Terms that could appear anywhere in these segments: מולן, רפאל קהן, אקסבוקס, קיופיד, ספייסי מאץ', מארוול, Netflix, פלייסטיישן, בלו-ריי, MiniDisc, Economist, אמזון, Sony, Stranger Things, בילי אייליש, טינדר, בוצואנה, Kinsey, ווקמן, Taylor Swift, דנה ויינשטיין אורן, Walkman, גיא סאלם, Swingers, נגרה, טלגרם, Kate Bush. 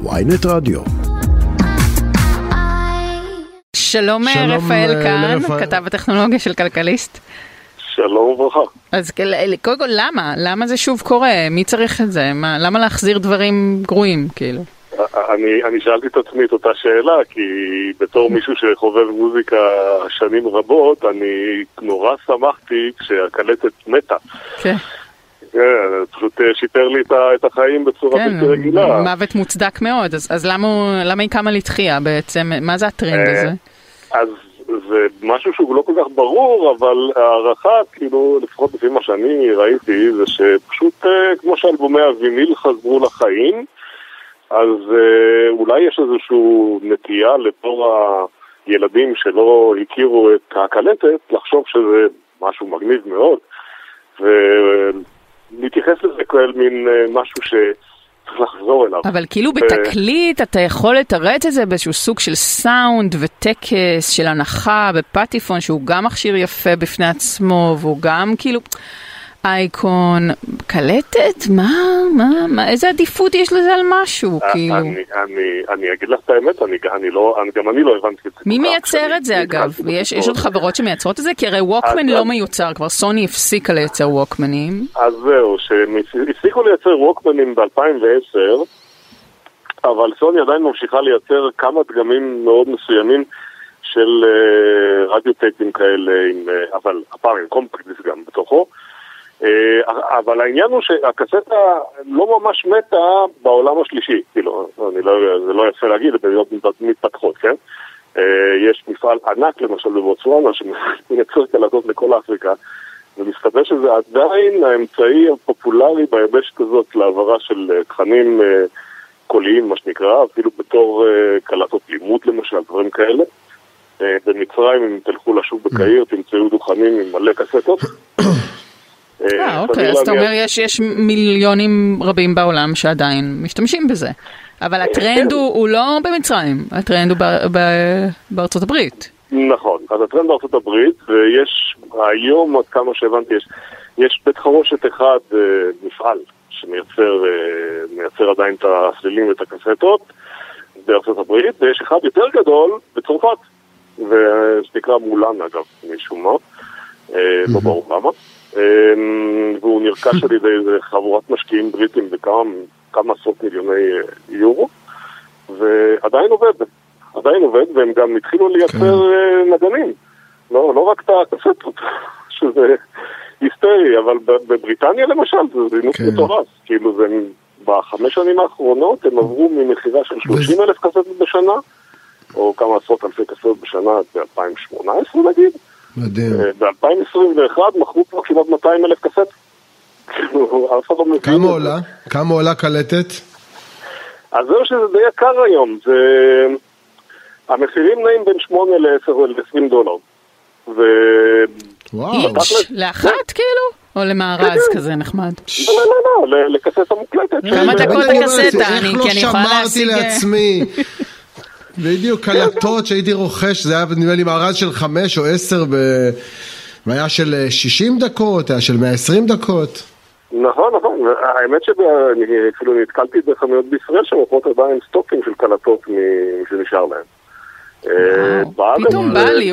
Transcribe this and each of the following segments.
ויינט רדיו. שלום, רפאל כאן, כתב הטכנולוגיה של כלכליסט. שלום וברכה. אז קודם כל, למה? למה זה שוב קורה? מי צריך את זה? למה להחזיר דברים גרועים, כאילו? אני שאלתי את עצמי את אותה שאלה, כי בתור מישהו שחובב מוזיקה שנים רבות, אני נורא שמחתי כשהקלטת מתה. כן. פשוט שיפר לי את החיים בצורה בלתי רגילה. מוות מוצדק מאוד, אז למה היא קמה לתחייה בעצם? מה זה הטרנד הזה? אז זה משהו שהוא לא כל כך ברור, אבל הערכה, כאילו, לפחות לפי מה שאני ראיתי, זה שפשוט כמו שאלבומי הוויניל חזרו לחיים, אז אולי יש איזושהי נטייה לדור הילדים שלא הכירו את הקלטת, לחשוב שזה משהו מגניב מאוד, ונתייחס לזה כאל מין משהו שצריך לחזור אליו. אבל כאילו בתקליט אתה יכול לתרץ את זה באיזשהו סוג של סאונד וטקס של הנחה בפטיפון, שהוא גם מכשיר יפה בפני עצמו, והוא גם כאילו... אייקון, קלטת? מה? איזה עדיפות יש לזה על משהו? אני אגיד לך את האמת, גם אני לא הבנתי את זה. מי מייצר את זה אגב? יש עוד חברות שמייצרות את זה? כי הרי ווקמן לא מיוצר, כבר סוני הפסיקה לייצר ווקמנים. אז זהו, הפסיקו לייצר ווקמנים ב-2010, אבל סוני עדיין ממשיכה לייצר כמה דגמים מאוד מסוימים של רדיו-טייפים כאלה, אבל הפעם עם קומפקט גם בתוכו. אבל העניין הוא שהקסטה לא ממש מתה בעולם השלישי, כאילו, זה לא יפה להגיד, במדינות מתפתחות, כן? יש מפעל ענק למשל בבוצואנה שמייצר קלטות לכל אפריקה, ומסתבר שזה עדיין האמצעי הפופולרי ביבשת הזאת להעברה של תכנים קוליים, מה שנקרא, אפילו בתור קלטות לימוד למשל, דברים כאלה. במצרים, אם תלכו לשוק בקהיר, תמצאו דוכנים עם מלא קסטות. אוקיי, אז אתה אומר יש מיליונים רבים בעולם שעדיין משתמשים בזה, אבל הטרנד הוא לא במצרים, הטרנד הוא בארצות הברית. נכון, אז הטרנד בארצות הברית, ויש היום עוד כמה שהבנתי, יש בית חרושת אחד, מפעל, שמייצר עדיין את הסלילים ואת הקסטות בארצות הברית, ויש אחד יותר גדול בצרפת, ושנקרא מולן אגב, משום מה, לא ברור למה. והוא נרכש על ידי חבורת משקיעים בריטים בכמה עשרות מיליוני יורו, ועדיין עובד, והם גם התחילו לייצר נגנים, לא רק את הקסטות, שזה היסטרי, אבל בבריטניה למשל זה זינוק מטורף, כאילו זה בחמש שנים האחרונות הם עברו ממחירה של 30,000 קסטות בשנה, או כמה עשרות אלפי קסטות בשנה ב-2018 נגיד, ב-2021 מכרו כבר כמעט 200,000 קסט. כמה עולה? כמה עולה קלטת? אז זהו שזה די יקר היום. המחירים נעים בין 8 ל-10-20 דולר. איץ' לאחת כאילו? או למארז כזה נחמד? לא, לקסט המוקלטת. כמה דקות הקסטה? איך לא שמרתי לעצמי? בדיוק, קלטות שהייתי רוכש, זה היה נראה לי מארז של 5 או 10, והיה של 60 דקות, היה של 120 דקות. נכון, האמת שאני אפילו נתקלתי בחנויות בישראל שמוכרות עדיין סטוקים של קלטות שנשאר להם. פתאום בא לי,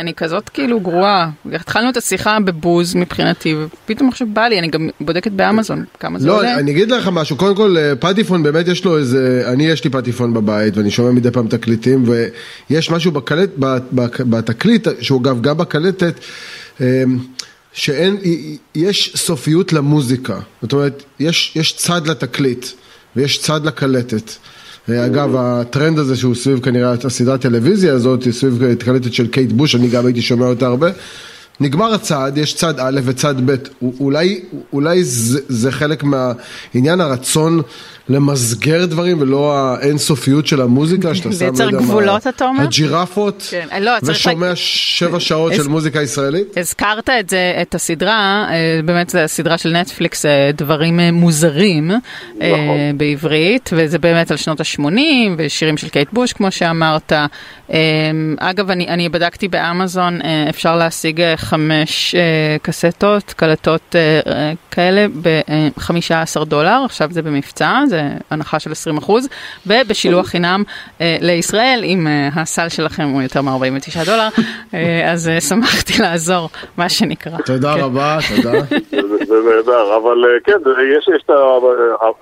אני כזאת כאילו גרועה, התחלנו את השיחה בבוז מבחינתי, ופתאום עכשיו בא לי, אני גם בודקת באמזון כמה זה עולה. לא, אני אגיד לך משהו, קודם כל פטיפון באמת יש לו איזה, יש לי פטיפון בבית ואני שומע מדי פעם תקליטים, ויש משהו בתקליט שהוא גם בקלטת יש סופיות למוזיקה, זאת אומרת יש צד לתקליט ויש צד לקלטת. אגב, הטרנד הזה שהוא סביב כנראה הסדרת טלוויזיה הזאת, סביב התקלטת של קייט בוש, אני גם הייתי שומע אותה הרבה, נגמר הצעד, יש צעד א' וצעד ב', אולי זה חלק מהעניין, הרצון למסגר דברים, ולא האינסופיות של המוזיקה, שאתה שם הג'ירפות, ושומע 7 שעות של מוזיקה ישראלית. הזכרת את זה, את הסדרה, באמת זה הסדרה של נטפליקס, דברים מוזרים בעברית, וזה באמת על שנות ה-80, ושירים של קייט בוש, כמו שאמרת. אגב, אני בדקתי באמזון, אפשר להשיג 5 קסטות, קלטות כאלה, ב$15, עכשיו זה במבצע, זה הנחה של 20%, ובשילוח חינם לישראל, אם הסל שלכם הוא יותר מ-$49, אז שמחתי לעזור, מה שנקרא. תודה רבה, תודה. זה נהדר, אבל כן, יש את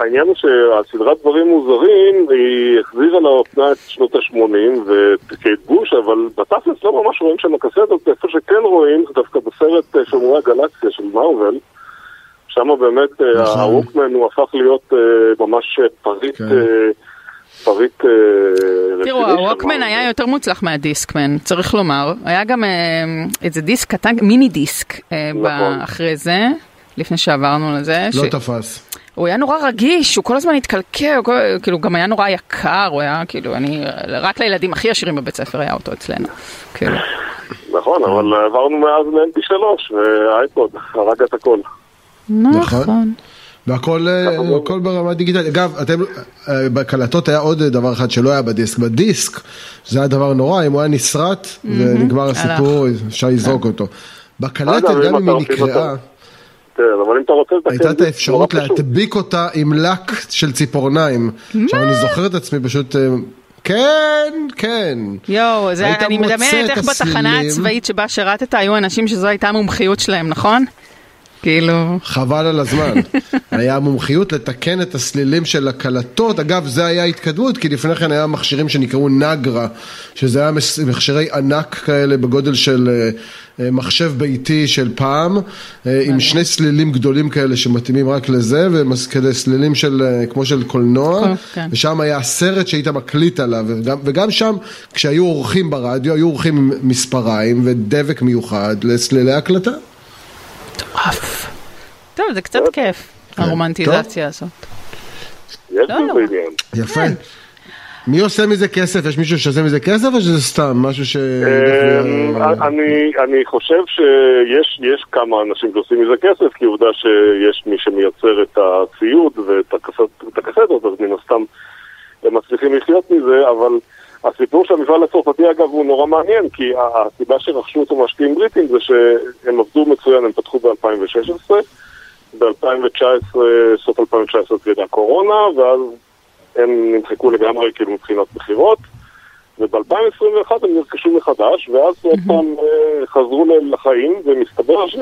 העניין שהסדרת דברים מוזרים, היא החזירה לאופנה את שנות ה-80 וקייט בוש, אבל בתכלס לא ממש רואים שם הקסטות, איפה שכן רואים, זה דווקא בסרט שומרי הגלקסיה של מארוול, שם באמת הווקמן הוא הפך להיות ממש פריט... פריט... תראו, הווקמן היה יותר מוצלח מהדיסקמן, צריך לומר. היה גם איזה דיסק קטן, מיני דיסק, אחרי זה, לפני שעברנו לזה. לא תפס. הוא היה נורא רגיש, הוא כל הזמן התקלקל, כאילו גם היה נורא יקר, הוא היה כאילו, רק לילדים הכי עשירים בבית ספר היה אותו אצלנו. נכון, אבל עברנו מאז ל-MP3, והאייפוד, הרג את הכל. נכון. והכל ברמה דיגיטלית. אגב, אתם, בקלטות היה עוד דבר אחד שלא היה בדיסק. בדיסק, זה היה דבר נורא, אם הוא היה נסרט, ונגמר הסיפור, אפשר לזרוק אותו. בקלטת, גם אם היא נקראה, הייתה את האפשרות להטביק אותה עם לק של ציפורניים. עכשיו אני זוכר את עצמי פשוט... כן, כן. יואו, אני מדמיינת איך בתחנה הצבאית שבה שרתת, היו אנשים שזו הייתה המומחיות שלהם, נכון? כאילו... חבל על הזמן. היה מומחיות לתקן את הסלילים של הקלטות. אגב, זה היה התקדמות, כי לפני כן היה מכשירים שנקראו נגרה, שזה היה מכשירי ענק כאלה בגודל של מחשב ביתי של פעם, עם שני סלילים גדולים כאלה שמתאימים רק לזה, וכדי סלילים כמו של קולנוע, ושם היה סרט שהיית מקליט עליו, וגם שם, כשהיו עורכים ברדיו, היו עורכים עם מספריים ודבק מיוחד לסלילי הקלטה. טוב, טוב, זה קצת כיף, הרומנטיזציה הזאת. יש בעניין. יפה. מי עושה מזה כסף? יש מישהו שעושה מזה כסף או שזה סתם משהו ש... אני חושב שיש כמה אנשים שעושים מזה כסף, כי עובדה שיש מי שמייצר את הציוד ואת הקסטות, אז מן הסתם הם מצליחים לחיות מזה, אבל... הסיפור של המפעל הצרפתי, אגב, הוא נורא מעניין, כי הסיבה שרכשו אותו משקיעים בריטים זה שהם עבדו מצוין, הם פתחו ב-2016, ב-2019, סוף 2019 תגידה הקורונה, ואז הם נמחקו לגמרי כאילו מבחינת בחירות, וב-2021 הם נרכשו מחדש, ואז עוד פעם חזרו לחיים, ומסתבר ש...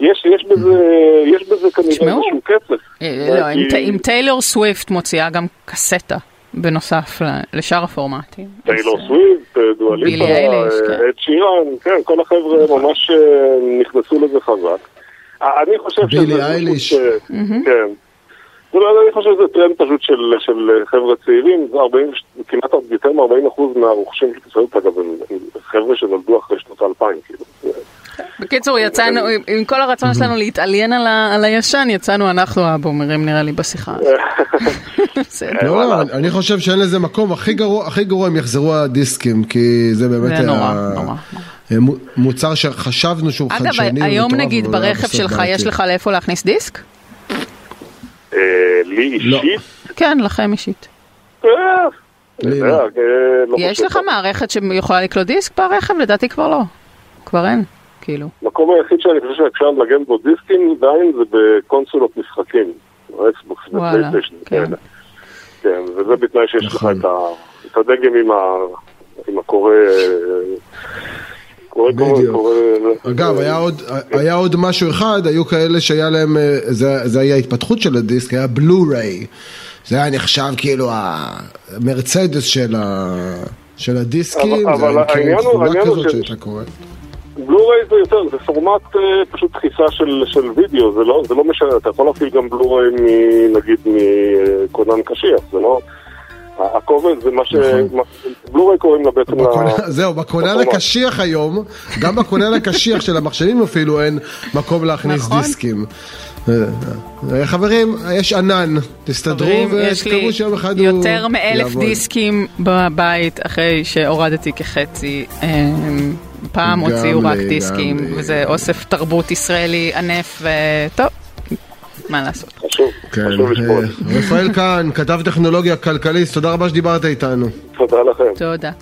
יש בזה כנראה משהו קצף. לא, אם טיילור סוויפט מוציאה גם קסטה. בנוסף לשאר הפורמטים. טיילור סוויפט, דואליפה, את שירן, כן, כל החבר'ה ממש נכנסו לזה חזק. אני חושב שזה... בילי אייליש. כן. אני חושב שזה טרנד פשוט של חבר'ה צעירים, כמעט יותר מ-40% מהרוכשים שתצויות, אגב, חבר'ה שנולדו אחרי שנות ה-2000, כאילו. בקיצור, יצאנו, עם כל הרצון שלנו להתעליין על הישן, יצאנו אנחנו הבומרים, נראה לי, בשיחה הזאת. לא, אני חושב שאין לזה מקום, הכי גרוע הם יחזרו הדיסקים, כי זה באמת... זה נורא, נורא. מוצר שחשבנו שהוא חדשני. אגב, היום נגיד ברכב שלך, יש לך לאיפה להכניס דיסק? לי אישית? כן, לכם אישית. יש לך מערכת שיכולה לקלוט דיסק ברכב? לדעתי כבר לא. כבר אין. המקום היחיד שאני חושב שאפשר לגן בו דיסקים עדיין זה בקונסולות משחקים, אקסבוקס ופלייסטיישן, כן, וזה בתנאי שיש לך את הדגם עם הקורא. אגב, היה עוד משהו אחד, היו כאלה שהיה להם, זה היה ההתפתחות של הדיסק, היה בלו-ריי, זה היה נחשב כאילו המרצדס של הדיסקים, זה היה כזאת שהייתה קוראת. בלו-ריי זה יותר, זה פורמט פשוט דחיסה של וידאו, זה לא משנה, אתה יכול להפעיל גם בלו-ריי נגיד מקונן קשיח, זה לא... הקובץ זה מה ש... בלו-ריי קוראים לה בעצם... זהו, בקונן הקשיח היום, גם בקונן הקשיח של המחשבים אפילו אין מקום להכניס דיסקים. חברים, יש ענן, תסתדרו ותקראו שיום אחד הוא... יותר מ1,000 דיסקים בבית אחרי שהורדתי כחצי... פעם הוציאו רק דיסקים, וזה אוסף תרבות ישראלי ענף, וטוב, מה לעשות. חשוב לשפוט. רפאל קהן, כתב טכנולוגיה, כלכליסט, תודה רבה שדיברת איתנו. תודה לכם. תודה.